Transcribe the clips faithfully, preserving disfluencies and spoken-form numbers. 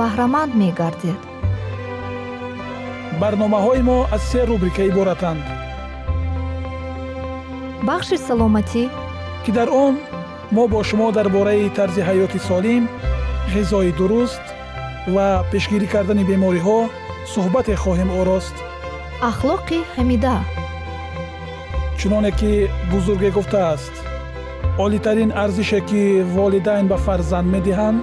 баҳраманд мегардед. барномаҳои мо аз се рубрика иборатанд. бахши саломатӣ ки дар он ما با شما درباره طرز حیات سالم، غذای درست و پیشگیری کردن بیماری ها صحبت خواهیم آورد. اخلاق حمیده چنانه که بزرگ گفته است، عالی ترین ارزشی که والدین به فرزند می دهند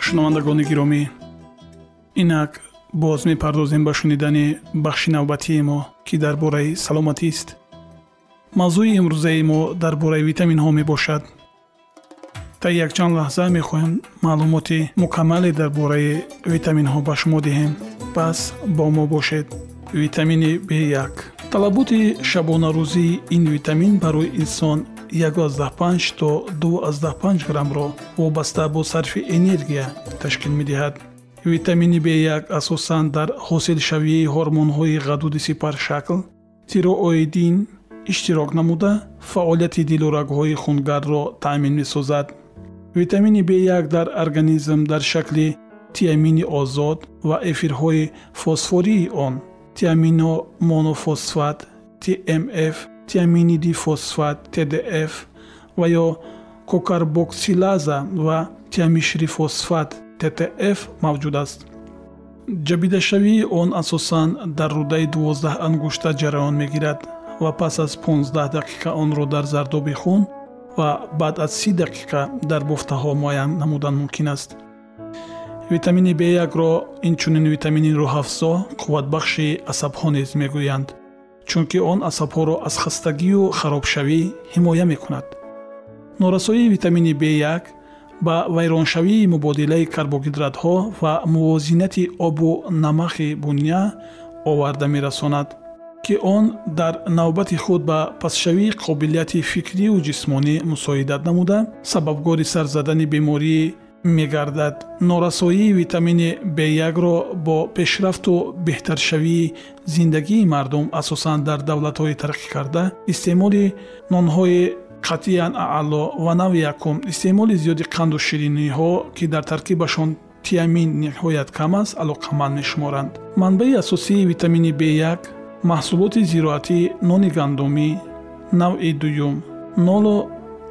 شنوندگان گرامی، اینک باز می‌پردازیم به شنیدن بخش نوبتی ما که درباره سلامتی است. мавзӯи имрӯзаи мо дар бораи витаминҳо мебошад. та як чанд лаҳза мехоҳем маълумоти мукаммале дар бораи витаминҳо ба шумо диҳем. пас бо мо бошед. витамини би یک. талаботи шабонарӯзии ин витамин барои инсон یک миң панҷсад то две миң панҷсад граммро вобаста бо сарфи энергия ташкил медиҳад. витамини би یک асосан дар ҳосилшавии ҳормонҳои ғадуди сипар шакл, тироидин иштирок намуда фаъолияти дилу рагҳои хунгарро таъмин месозад. витамини би یک дар организм дар шакли тиамини озод ва эфирҳои фосфории он, тиаминомонофосфат, ТМФ, тиамини дифосфат, ТДФ ва ё кокарбоксилаза ва тиамишрифосфат, ТТФ мавҷуд аст. ҷабидашавии он асосан дар рудаи дувоздаҳ ангушта ҷараён мегирад ва пас аз панздаҳ дақиқа онро дар зардоби хун ва баъд аз си дақиқа дар бофтаҳо муайян намудан мумкин аст. витамини би якро инчунин витамини рӯҳафзо, қувватбахши асабҳо низ мегӯянд, чунки он асабҳоро аз хастагию харобшавӣ ҳимоя мекунад. норасоии витамини би یک ба вайроншавии мубодилаи карбогидратҳо ва мувозинати обу намахи буня оварда мерасонад که آن در نوبت خود به پسشوی قابلیت فکری و جسمانی مساعدت نموده سببگار سرزدن بیماری میگردد. نارسایی ویتامین بی یک را با پیشرفت و بهترشوی زندگی مردم اساساً در دولت‌های ترقی کرده، استعمال نان‌های قطعاً اعلی و نوع یکم، استعمال زیاد قند و شیرینی‌ها که در ترکیبشان تیامین نهایت کم است علاقه‌مند می‌شمارند. منبع اساسی ویتامین بی یک محصولات زراعتی، نان گندمی نوع دوم نولو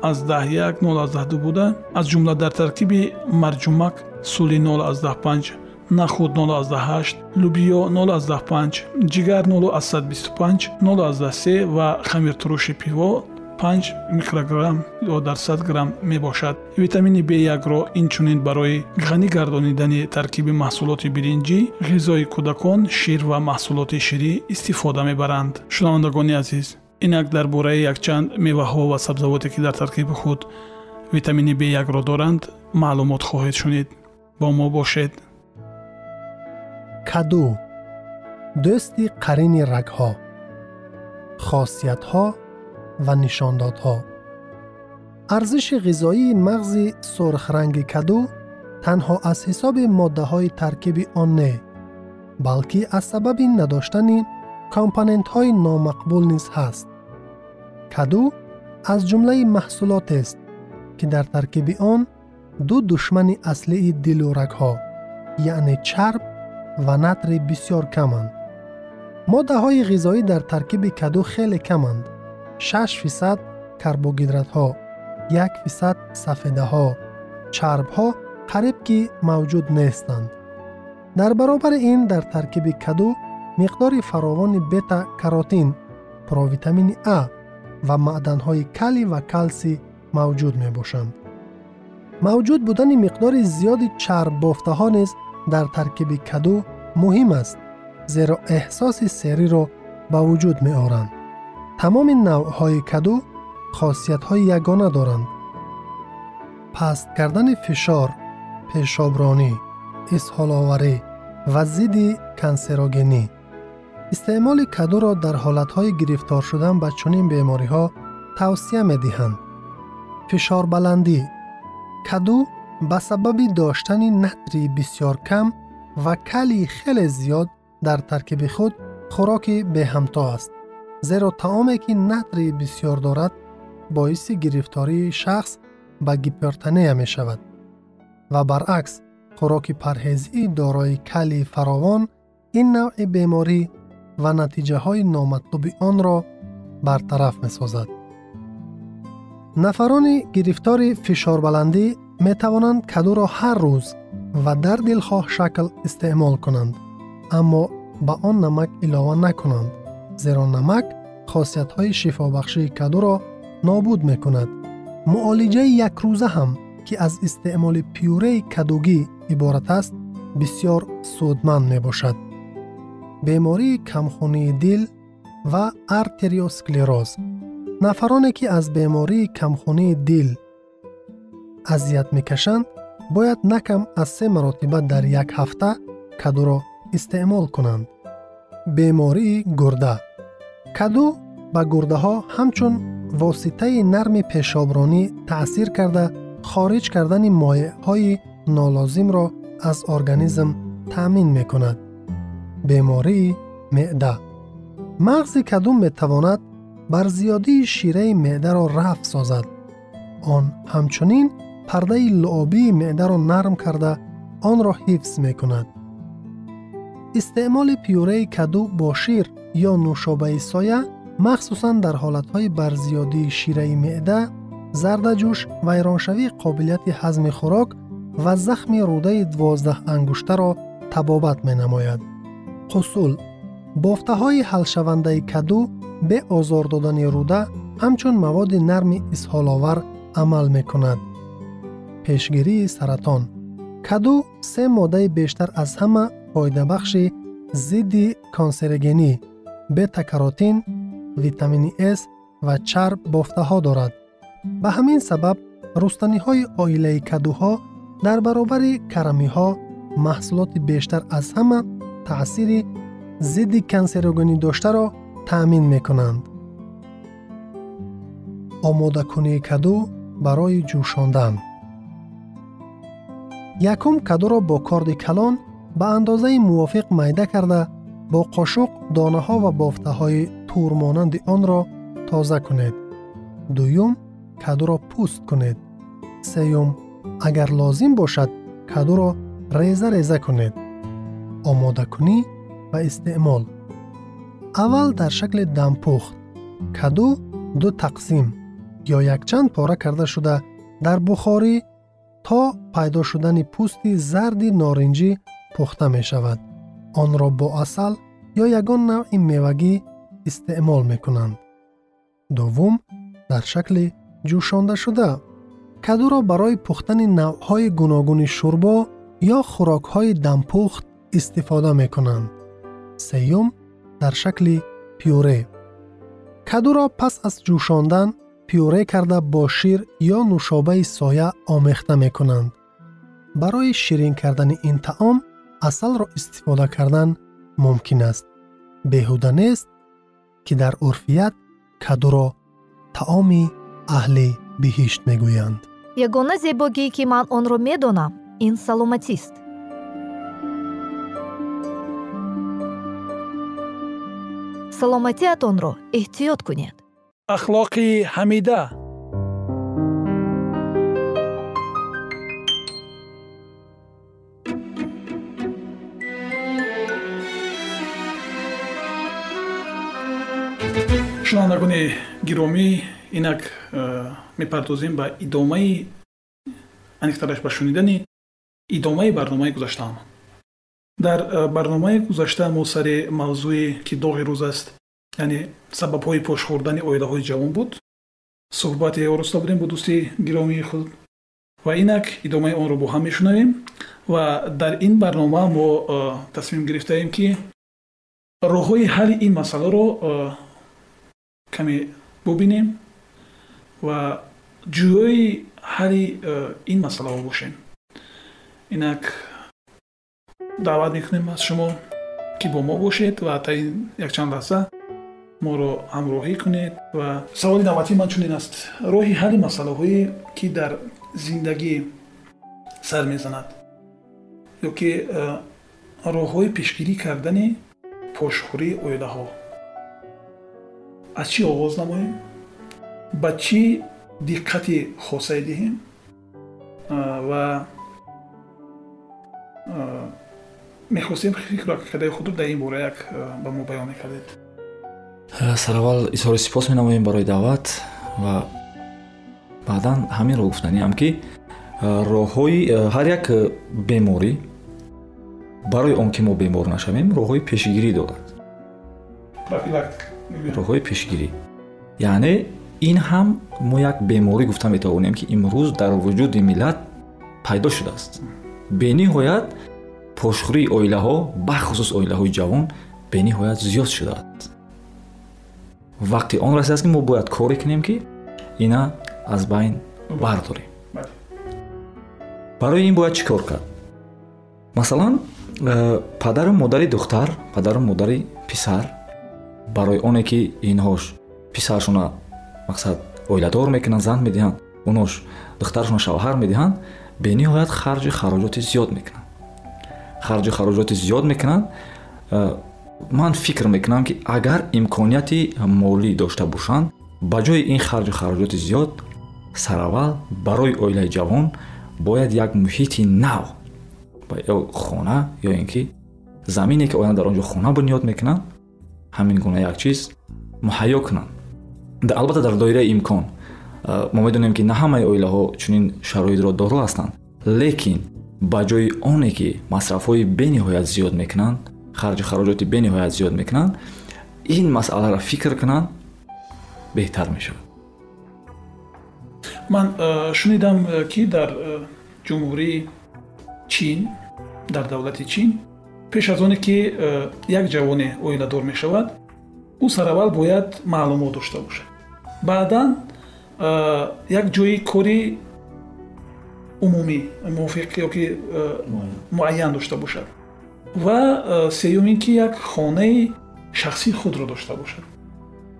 از ده یک نول از ده دو بوده، از جمله در ترکیب مرجمک، سولی نول از ده پنج، نخود نول از ده هشت، لوبیا نول از ده پنج، جگر نولو از صد بیست و پنج، نول از ده سه و خمیرتروش پیوا پنج میکروگرم یا در صد گرم می باشد. ویتامین بی یک را اینچنین برای غنی گردانیدن ترکیب محصولات برنجی، غذای کودکان، شیر و محصولات شیری استفاده می برند. شنوندگان عزیز، اینک درباره یک چند میوه ها و سبزیجاتی که در ترکیب خود ویتامین بی یک را دارند معلومات خواهید شنید. با ما باشید. کدو دوستی قرین رگ ها، خاصیت ها و نشاندادها. ارزش غذایی مغز سرخ رنگ کدو تنها از حساب ماده های ترکیب آن نه، بلکه از سبب نداشتن کامپوننت های نامقبول نیز هست. کدو از جمله محصولات است که در ترکیب آن دو دشمن اصلی دل و رگ ها یعنی چرب و نتر بسیار کمند. ماده های غذایی در ترکیب کدو خیلی کمند: шаш фисад карбогидратҳо, як фисад сафедаҳо, чарбҳо قریب که موجود نیستند. در برابر این در ترکیب کدو مقدار فراوان بیتا کاروتین، پروویتامین ا و معدن‌های کلی و کلسی موجود می‌باشند. موجود بودن مقدار زیاد چرب بافته‌ها نیز در ترکیب کدو مهم است، زیرا احساس سری را به وجود می‌آورند. تمام نوع‌های کدو خاصیت‌های یگانه دارند. پست کردن فشار، پیشابرانی، اسهال‌آوری و ضد کنسراگنی. استعمال کدو را در حالت‌های گرفتار شدن به چنین بیماری‌ها توصیه می‌دهند. فشار بلندی. کدو به سبب داشتن نتری بسیار کم و کلی خیلی زیاد در ترکیب خود خوراک به همتا است، زیرا طعامی که نتری بسیار دارد باعث گرفتاری شخص به هایپرتنی می شود و برعکس خوراک پرهیزی دارای کلی فراوان این نوع بیماری و نتیجه های نامطلوب آن را برطرف می سازد. نفران گرفتار فشار بلندی می توانند کدو را هر روز و در دلخواه شکل استعمال کنند، اما به آن نمک اضافه نکنند، زیرا نمک خاصیت های شفابخشی کدو را نابود می کند. معالجه یک روزه هم که از استعمال پیوره کدوگی عبارت است بسیار سودمند می باشد. بیماری کمخونی دل و آرتریوسکلروز. نفرانی که از بیماری کمخونی دل اذیت میکشند باید نکم از سه مرتبه در یک هفته کدو را استعمال کنند. بیماری گرده. کدو به گرده ها همچون واسطه نرم پیشابرانی تأثیر کرده خارج کردن مایع های نالازم را از ارگانیسم تأمین میکند. بیماری معده. مغز کدو میتواند بر زیادی شیره معده را رفع سازد. آن همچنین پرده لعابی معده را نرم کرده آن را حفظ می کند. استعمال پیوره کدو با شیر یا نوشابه سایه مخصوصاً در حالتهای بر زیادی شیره معده، زردجوش و ایرانشوی قابلیت هضم خوراک و زخم روده دوازده انگشته را تبابت می نماید. حصول بافته های حل شونده کدو به آزار دادن روده همچون مواد نرم اسهال‌آور عمل می کند. پیشگیری سرطان. کدو سه ماده بیشتر از همه فایده بخش ضد کانسرگنی، بیتا کاروتین، ویتامین اس و چرب بافته ها دارد. به همین سبب رستنی های عائله کدوها در برابر کرمی ها محصولات بیشتر از همه تأثیر ضد کنسرگنی داشته را تأمین میکنند. آماده کنی کدو برای جوشاندن. یکم کدو را با کارد کلان به اندازه موافق میده کرده با قاشق دانه ها و بافته های تور مانند آن را تازه کنید. دوم، کدو را پوست کنید. سوم، اگر لازم باشد کدو را ریزه ریزه کنید. آماده کنی و استعمال. اول در شکل دمپخت. کدو دو تقسیم یا یک چند پاره کرده شده در بخاری تا پیدا شدن پوستی زرد نارنجی پخته می شود. آن را با عسل یا یگان نوع میوگی استعمال می کنند. دوم، در شکل جوشانده شده. کدو را برای پختن نوعهای گوناگون شوربا یا خوراکهای دمپخت استفاده می کنند. سوم، در شکل پیوره. کدو را پس از جوشاندن پیوره کرده با شیر یا نوشابه سایه آمیخته می کنند. برای شیرین کردن این طعام عسل را استفاده کردن ممکن است. بیهوده نیست که در عرفیت کدو را طعام اهل بهشت می گویند. یگانه زیبایی که من آن را می دانم این سلامتی است. سلامتیتان را احتیاط کنید. اخلاق حمیده. شنوندگان گرامی، اینک میپردازیم به ادامه انیخترش به شنیدن идомаи барномаи гузаштаам. дар барномаи гузашта мо сари мавзӯе ки доғи рӯз аст, яъне сабабҳои пош хӯрдани оилаҳои ҷавон буд, суҳбате ороста будем бо дӯсти гиромии худ ва инак идомаи онро бо ҳам мешунавем. ва дар ин барнома мо тасмим гирифтаем ки роҳҳои ҳалли ин масъаларо каме бубинем ва ҷӯёи ҳалли ин масъалаҳо бошем. инак даъват мекунем аз шумо ки бо мо бошед ва та ин якчанд лаҳза моро ҳамроҳӣ кунед. ва саволи навбатии ман чунин аст: роҳи ҳалли масъалаҳое ки дар зиндагӣ сар мезанад ё ки роҳҳои пешгирӣ кардани пошхӯрии оилаҳо, аз чӣ оғоз намоем? ба чӣ диққати хосае диҳем? ва мехостем фикр худро дар ин бора як ба мо баён мекардед. сараввал изҳори сипос менамоем барои даъват ва баъдан ҳаминро гуфтаниам ки роҳҳои ҳар як беморӣ барои он ки мо бемор нашавем роҳҳои пешгирӣ дорад. роҳҳои пешгирӣ, яъне ин ҳам мо як беморӣ гуфта метавонем ки имрӯз дар вуҷуди миллат пайдо шудааст. бениҳоят пошхӯрии оилаҳо, бахусус оилаҳои ҷавон, бениҳоят зиёд шудааст. вақти он расидааст ки мо бояд коре кунем ки ина аз байн бардорем. барои ин бояд чӣ кор кард? масалан, падару модари духтар, падару модари писар, барои оне ки инҳош писаршона мақсад оиладор мекунанд, занд медиҳанд, онош духтаршона шавҳар медиҳанд, бениҳоят харҷи хароҷоти зиёд мекунанд. харҷи хароҷоти зиёд мекунанд. ман фикр мекунам ки агар имконияти молӣ дошта бошанд, ба ҷои ин харҷи хароҷоти зиёд, сараввал барои оилаи ҷавон бояд як муҳити нав ба ё хона ё ин ки замине ки оянда дар он ҷо хона бунёд мекунанд, ҳамин гуна як чиз муҳайё кунанд. албатта дар доираи имкон. мо медонем ки на ҳамаи оилаҳо чунин шароитро доро ҳастанд, лекин ба ҷои оне ки масрафҳои бениҳоят зиёд мекунанд, харҷи хароҷоти бениҳоят зиёд мекунанд, ин масъаларо фикр кунанд, беҳтар мешавад. ман шунидам ки дар ҷумҳурии чин, дар давлати чин, пеш аз оне ки як ҷавоне оиладор мешавад, ӯ сараввал бояд маълумот дошта бошад. баъдан як ҷои кори умумӣ мувофиқ ёки муайян дошта бошад. ва сеюм ин ки як хонаи шахсии худро дошта бошад.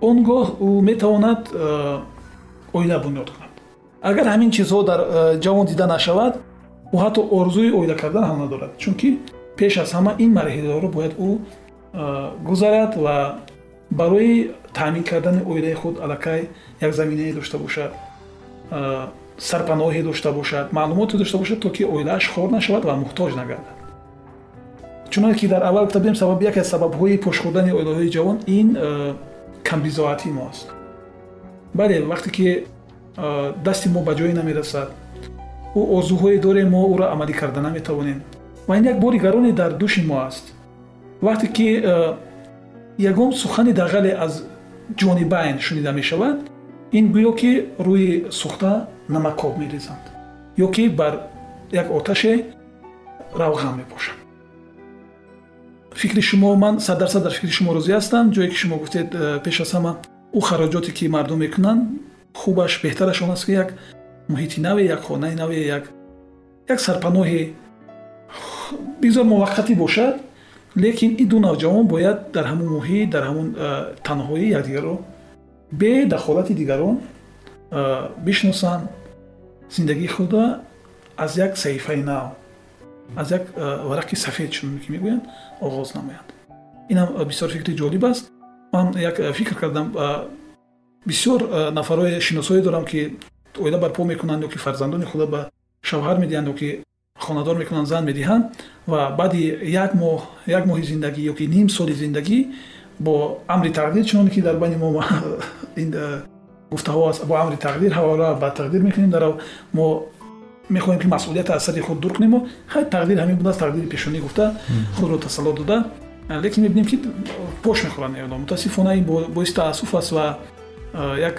он гоҳ ӯ метавонад оила бунёд кунад. агар ҳамин чизҳо дар ҷавон дида нашавад, ӯ ҳатто орзуи оила кардан ҳам надорад, чунки пеш аз ҳама ин марҳиларо бояд ӯ гузарад ва барои таъмин кардани оилаи худ аллакай як заминае дошта бошад, сарпаноҳе дошта бошад, маълумоте дошта бошад, то ки оилааш хор нашавад ва муҳтоҷ нагардад. чуноне ки дар аввал гуфта будем, сабаби яке аз сабабҳои пошхӯрдани оилаҳои ҷавон ин камбизоатии мо аст. бале, вақте ки дасти мо ба ҷое намерасад, ӯ орзуҳое дорем, мо ӯро амалӣ карда наметавонем ва ин як бори гароне дар дӯши мо аст. вақте ки ягон сухани дағале аз ҷонибайн шунида мешавад, ин гӯё ки рӯи сӯхта намакоб мерезанд ё ки бар як оташе равған мепошанд. фикри шумо, ман сад дарсад дар фикри шумо розӣ ҳастам. ҷое ки шумо гуфтед пеш аз ҳама ӯ хароҷоте ки мардум мекунанд, хубаш, беҳтараш он аст ки як муҳити наве, як хонаи наве, як як сарпаноҳе бисёр муваққатӣ бошад, лекин ин ду навҷавон бояд дар ҳамун муҳит, дар ҳамун танҳоӣ якдигарро бе дахолати дигарон бишносанд, зиндагии худро аз як саҳифаи нав, аз як варақи сафед шуно ки мегӯянд, оғоз намоянд. инам бисёр фикри ҷолиб аст. ман як фикр кардам, бисёр нафарои шиносое дорам ки оила барпо мекунанд ё ки фарзандони худро ба шавҳар медиҳанд ё ки хонадор мекунанд, зан медиҳанд ва баъди як моҳ, як моҳи зиндагӣ ё ки ним соли зиндагӣ бо амри тағдир, чуноне ки дар байни мо ин гуфтаҳо аст, бо амри тақдир ҳавора ба тақдир мекунем, дарав мо میخوایم که مسئولیت اثری خود دور کنیم و خیلی تقدیر همین بود، از تقدیر پیشونی گفته خود رو تسلا داده، لیکن میبینیم که پوش میخورن اینا. متاسفانه این باعث تاسف است و یک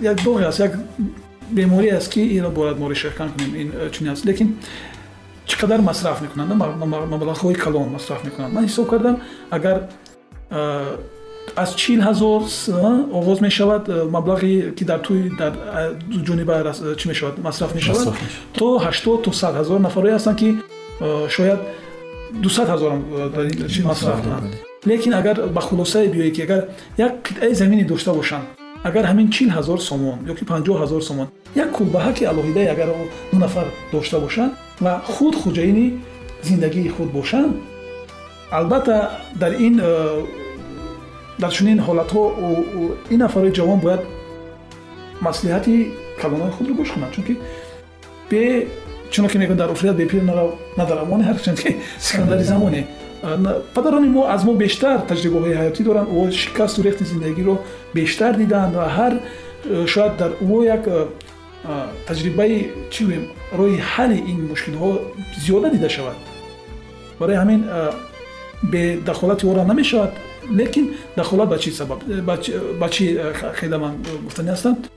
یک دوره است، یک بیماری است که این را باید ما ریشه کن کنیم. این چنین است، لیکن چقدر مصرف میکنند؟ مبلغ خیلی کلان مصرف میکنند. من حساب کردم اگر از چهل هزار آغاز می شود، مبلغی که در توی در جنوب چی می شود مصرف می شود تا هشتاد تا صد هزار نفری هستند که شاید دویست هزار مصرف کنند. لیکن اگر به خلاصه بیایی که اگر یک قطعه زمینی داشته باشند، اگر همین چهل هزار سومون یا که پنجاه هزار سومون یک کلبه که علاوه اگر دو نفر داشته باشند و خود خوجین زندگی خود باشند، البته در این در چنین حالت ها این افراد جوان باید مصلحتی کلانای خود رو گوش کنند، چون که به چون که میگن در افریاد به پیر نرو ندر امانه، هرچند که سکندری زمانه پدران ما از ما بیشتر تجربه های حیاتی دارن و شکست و ریخت زندگی رو بیشتر دیدن و هر شاید در او یک تجربه چیوی روی حل این مشکل ها زیاده دیده شود. برای همین به دخالت او را نمی شود، لیکن دخالت به چی سبب به چی خیلی من گفتنی هستند،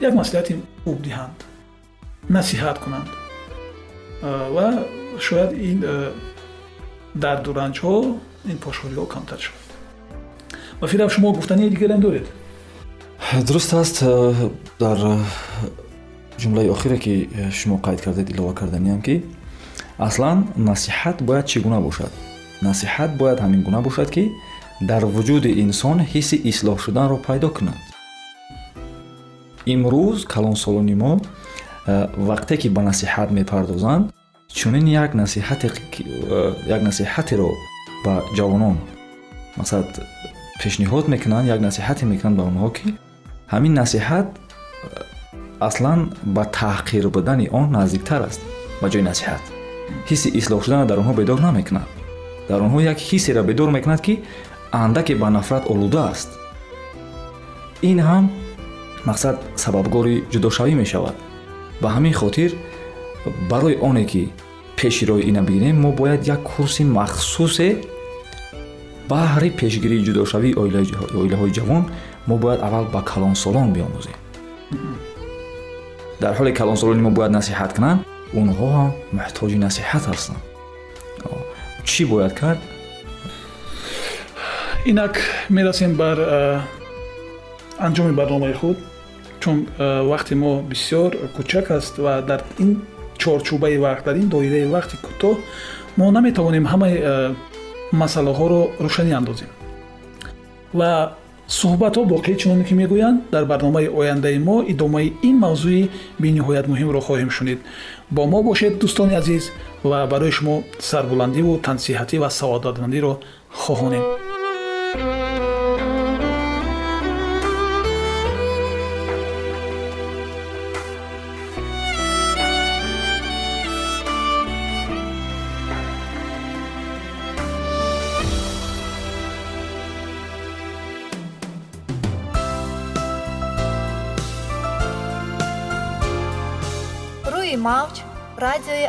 یک مسئله‌ای خوب دهند، نصیحت کنند و شاید این در دورنج ها این پاشخوری ها کمتر شد. و فیراب شما گفتنی دیگر هم دارید؟ درست است. در جمله آخره که شما قید کردید علاوه کردنی هم که اصلا نصیحت باید چگونه باشد؟ نصیحت باید همین گونه باشد که در وجود انسان حس اصلاح شدن را پیدا کند. امروز کلانسالان ما وقتی که به نصیحت میپردازند چنین یک نصیحت یک نصیحتی را به جوانان مثلا پیشنهاد میکنند، یک نصیحتی میکنند به آنها که همین نصیحت اصلا به تحقیر بدن آن نزدیکتر است. به جای نصیحت حس اصلاح شدن را در آنها بیدار نمیکنند، در آنها یک حسی را بیدار میکند که اندکی به نفرت آلوده است. این هم مقصد سببگار جداشوی می شود. به همین خاطر برای آنه که پیش روی اینا بگیریم، ما باید یک کورس مخصوص بهر پیشگیری جداشوی اویله های جوان ما باید اول به کلانسالان بیاموزیم. در حال کلانسالانی ما باید نصیحت کنند، اونها هم محتاج نصیحت هستند. چی باید کرد؟ اینک میرسیم بر انجام برنامه خود، چون وقتی ما بسیار کوچک است و در این چارچوبه وقت در این دایره وقتی کوتاه ما نمیتوانیم همه مسئله ها رو روشنی اندازیم و صحبت ها باقی چنانی که میگویند در برنامه آینده ما ادامه این موضوعی بی نهایت مهم رو خواهیم شنید. با ما باشید دوستان عزیز و برای شما سربلندی و تنصیحتی و سعادتمندی رو خواهانیم. موج رادیوی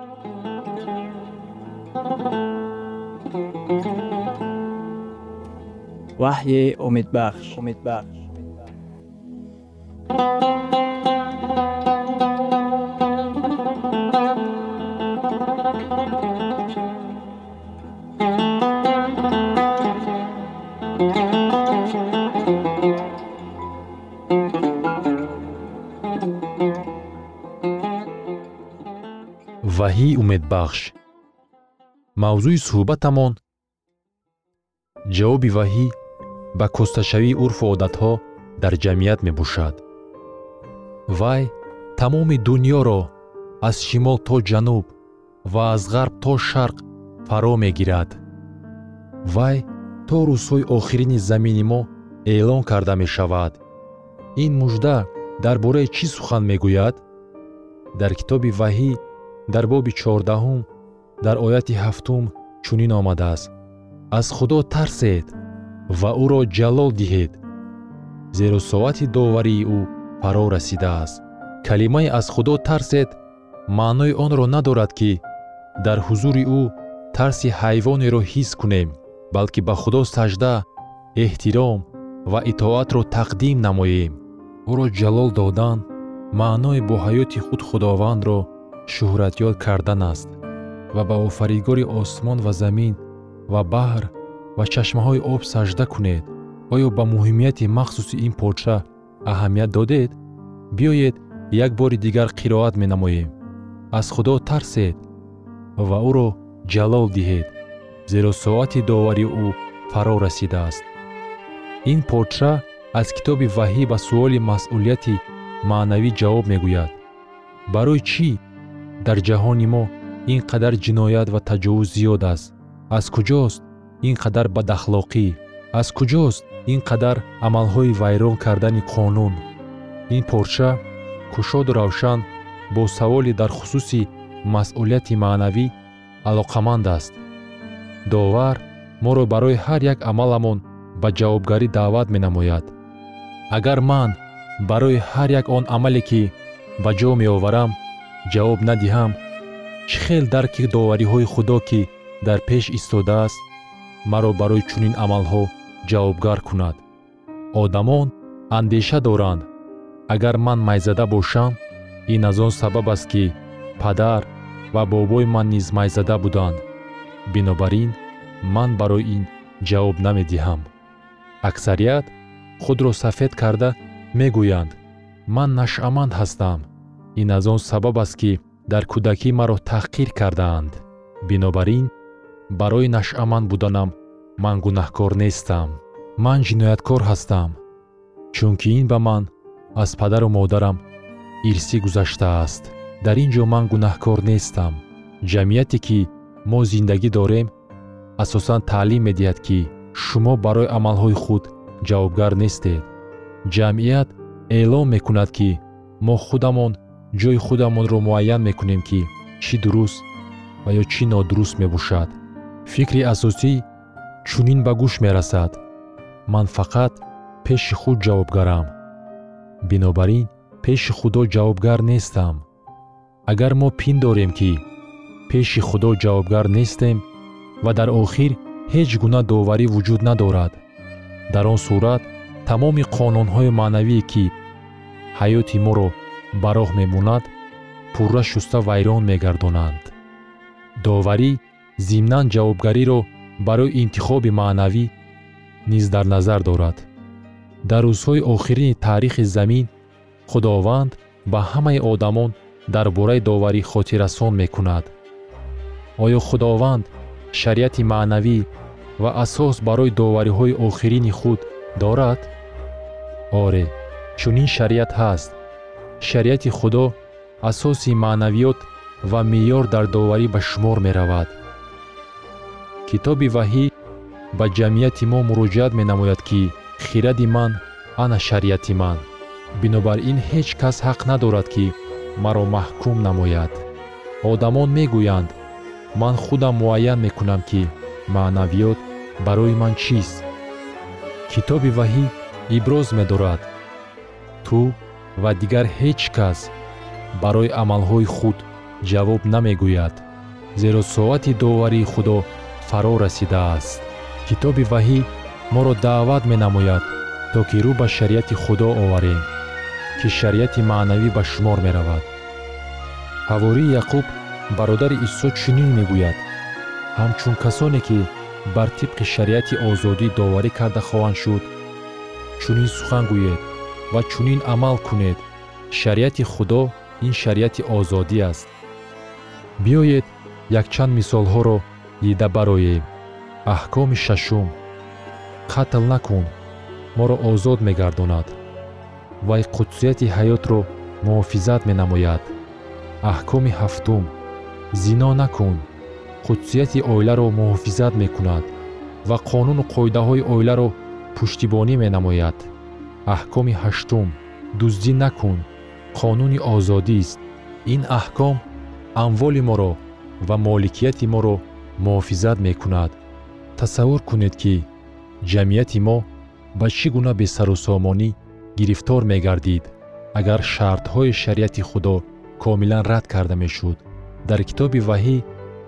وحی امیدبخش. امیدبخش. ваҳии умедбахш. Мавзӯи суҳбатамон ҷавоби ваҳӣ ба косташавии урфу одатҳо дар ҷамъият мебошад. Вай тамоми дуньёро аз шимол то ҷануб ва аз ғарб то шарқ фаро мегирад. Вай то рӯзҳои охирини замини мо эълон карда мешавад. ин мужда дар бораи чӣ сухан мегӯяд? дар китоби ваҳӣ дар боби чордаҳум дар ояти ҳафтум чунин омадааст: аз худо тарсед ва ӯро ҷалол диҳед, зеро соати доварии ӯ фаро расидааст. калимаи аз худо тарсед маънои онро надорад ки дар ҳузури ӯ тарси ҳайвонеро ҳис кунем, балки ба худо сажда, эҳтиром ва итоатро тақдим намоем. ӯро ҷалол додан маънои бо ҳаёти худ худовандро шӯҳратёб кардан аст ва ба офаридгори осмон ва замин ва баҳр ва чашмаҳои об сажда кунед. оё ба муҳимияти махсуси ин подша аҳамият додед? биёед як бори дигар қироат менамоем: аз худо тарсед ва ӯро ҷалол диҳед, зеро соати доварии ӯ фаро расидааст. ин подша аз китоби ваҳӣ ба суоли масъулияти маънавӣ ҷавоб мегӯяд. барои чӣ дар ҷаҳони мо ин қадар ҷиноят ва таҷовуз зиёд аст? аз куҷост ин қадар бадахлоқӣ? аз куҷост ин қадар амалҳои вайрон кардани қонун? ин подша кушоду равшан бо саволи дар хусуси масъулияти маънавӣ алоқаманд аст. довар моро барои ҳар як амаламон ба ҷавобгарӣ даъват менамояд. агар ман барои ҳар як он амале ки ба ҷо меоварам ҷавоб надиҳам, чӣ хел дарки довариҳои худо ки дар пеш истодааст маро барои чунин амалҳо ҷавобгар кунад? одамон андеша доранд: агар ман майзада бошам, ин аз он сабаб аст ки падар ва бобои ман низ майзада буданд, бинобар ин ман барои ин ҷавоб намедиҳам. аксарият худро сафед карда мегӯянд: ман нашъаманд ҳастам. ин аз он сабаб аст ки дар кӯдакӣ маро таҳқир кардаанд, бинобар ин барои нашъаманд буданам ман гунаҳкор нестам, ман ҷинояткор ҳастам, чунки ин ба ман аз падару модарам ирсӣ гузаштааст. дар ин ҷо ман гунаҳкор нестам. ҷамъияте ки мо зиндагӣ дорем асосан таълим медиҳад ки шумо барои амалҳои худ ҷавобгар нестед. ҷамъият эълон мекунад ки мо худамон ҷои худамонро муайян мекунем ки чӣ дуруст ва ё чӣ нодуруст мебошад. фикри асосӣ чунин ба гӯш мерасад: ман фақат пеши худ ҷавобгарам, бинобар ин пеши худо ҷавобгар нестам. агар мо пиндорем ки пеши худо ҷавобгар нестем ва дар охир ҳеҷ гуна доварӣ вуҷуд надорад, дар он сурат тамоми қонунҳои маънавие ки ҳаёти моро ба роҳ мемонад пурра шуста вайрон мегардонанд. доварӣ зимнан ҷавобгариро барои интихоби маънавӣ низ дар назар дорад. дар рӯзҳои охирини таърихи замин худованд ба ҳамаи одамон дар бораи доварӣ хотиррасон мекунад. оё худованд шариати маънавӣ ва асос барои довариҳои охирини худ дорад? оре, чунин шариат ҳаст. шариати худо асоси маънавиёт ва меъёр дар доварӣ ба шумор меравад. китоби ваҳӣ ба ҷамъияти мо муроҷиат менамояд ки хиради ман ана шариати ман, бинобар ин ҳеҷ кас ҳақ надорад ки маро маҳкум намояд. одамон мегӯянд: ман худам муайян мекунам ки маънавиёт барои ман чист. китоби ваҳӣ иброз медорад: ту ва дигар ҳеҷ кас барои амалҳои худ ҷавоб намегӯяд, зеро соати доварии худо фаро расидааст. китоби ваҳӣ моро даъват менамояд то ки рӯ ба шариати худо оварем ки шариати маънавӣ ба шумор меравад. ҳавории яъқуб бародари исо чунин мегӯяд: ҳамчун касоне ки бар тибқи шариати озодӣ доварӣ карда хоҳанд шуд, чунин сухан гӯед ва чунин амал кунед. шариати худо ин шариати озодӣ аст. биёед якчанд мисолҳоро дида бароем. аҳкоми шашум. қатл накун. моро озод мегардонад. вай қудсияти ҳаётро муҳофизат менамояд. аҳкоми ҳафтум. зино накун. қудсияти оиларо муҳофизат мекунад ва қонуну қоидаҳои оиларо пуштибонӣ менамояд. аҳкоми ҳаштум. дуздӣ накун. қонуни озодист. ин аҳком амволи моро ва моликияти моро муҳофизат мекунад. тасаввур кунед ки ҷамъияти мо ба чӣ гуна бесарусомонӣ гирифтор мегардид агар шартҳои шариати худо комилан рад карда мешуд. дар китоби ваҳӣ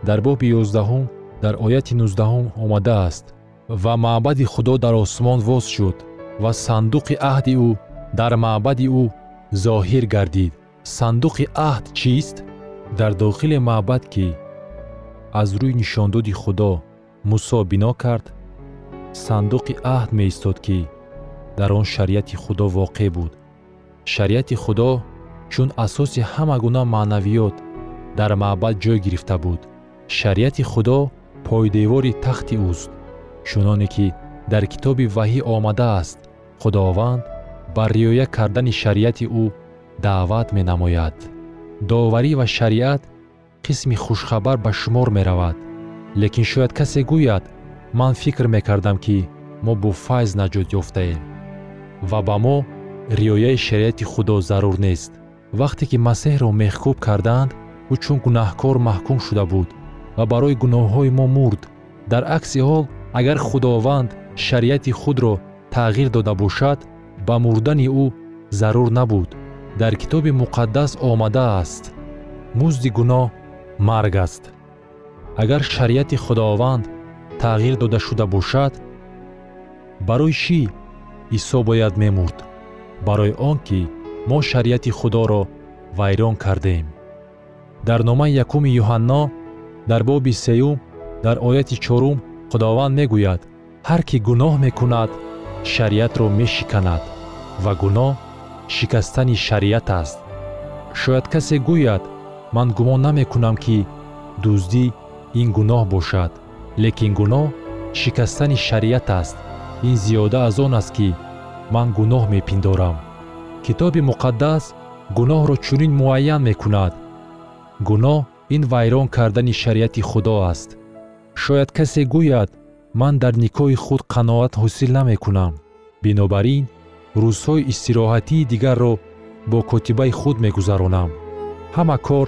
дар боби ёздаҳум дар ояти нуздаҳум омадааст: ва маъбади худо дар осмон воз шуд ва сандуқи аҳди ӯ дар маъбади ӯ зоҳир гардид. сандуқи аҳд чист? дар дохили маъбад ки аз рӯи нишондоди худо мусо бино кард, сандуқи аҳд меистод ки дар он шариати худо воқеъ буд. шариати худо чун асоси ҳама гуна маънавиёт дар маъбад ҷой гирифта буд. шариати худо пойдевори тахти ӯст. чуноне ки дар китоби ваҳӣ омадааст, худованд ба риоя кардани шариати ӯ даъват менамояд. доварӣ ва шариат қисми хушхабар ба шумор меравад. лекин шояд касе гӯяд: ман фикр мекардам ки мо бо файз наҷот ёфтаем ва ба мо риояи шариати худо зарур нест. вақте ки масеҳро меҳкуб карданд, ӯ чун гунаҳкор маҳкум шуда буд ва барои гуноҳҳои мо мурд. дар акси ҳол, агар худованд шариати худро тағйир дода бошад, ба мурдани ӯ зарур набуд. дар китоби муқаддас омадааст: музди гуноҳ марг аст. агар шариати худованд тағйир дода шуда бошад, барои чӣ исо бояд мемурд? барои он ки мо шариати худоро вайрон кардем. дар номаи якуми юҳанно дар боби сеюм дар ояти чорум худованд мегӯяд: ҳар кӣ гуноҳ мекунад шариатро мешиканад ва гуноҳ шикастани шариат аст. шояд касе гӯяд: ман гумон намекунам ки дуздӣ ин гуноҳ бошад. лекин гуноҳ шикастани шариат аст. ин зиёда аз он аст ки ман гуноҳ мепиндорам. китоби муқаддас гуноҳро чунин муайян мекунад: гуноҳ ин вайрон кардани шариати худо аст. шояд касе гӯяд: ман дар никоҳи худ қаноат ҳосил намекунам. бинобар ин рӯзҳои истироҳатии дигарро бо котибаи худ мегузаронам. ҳама кор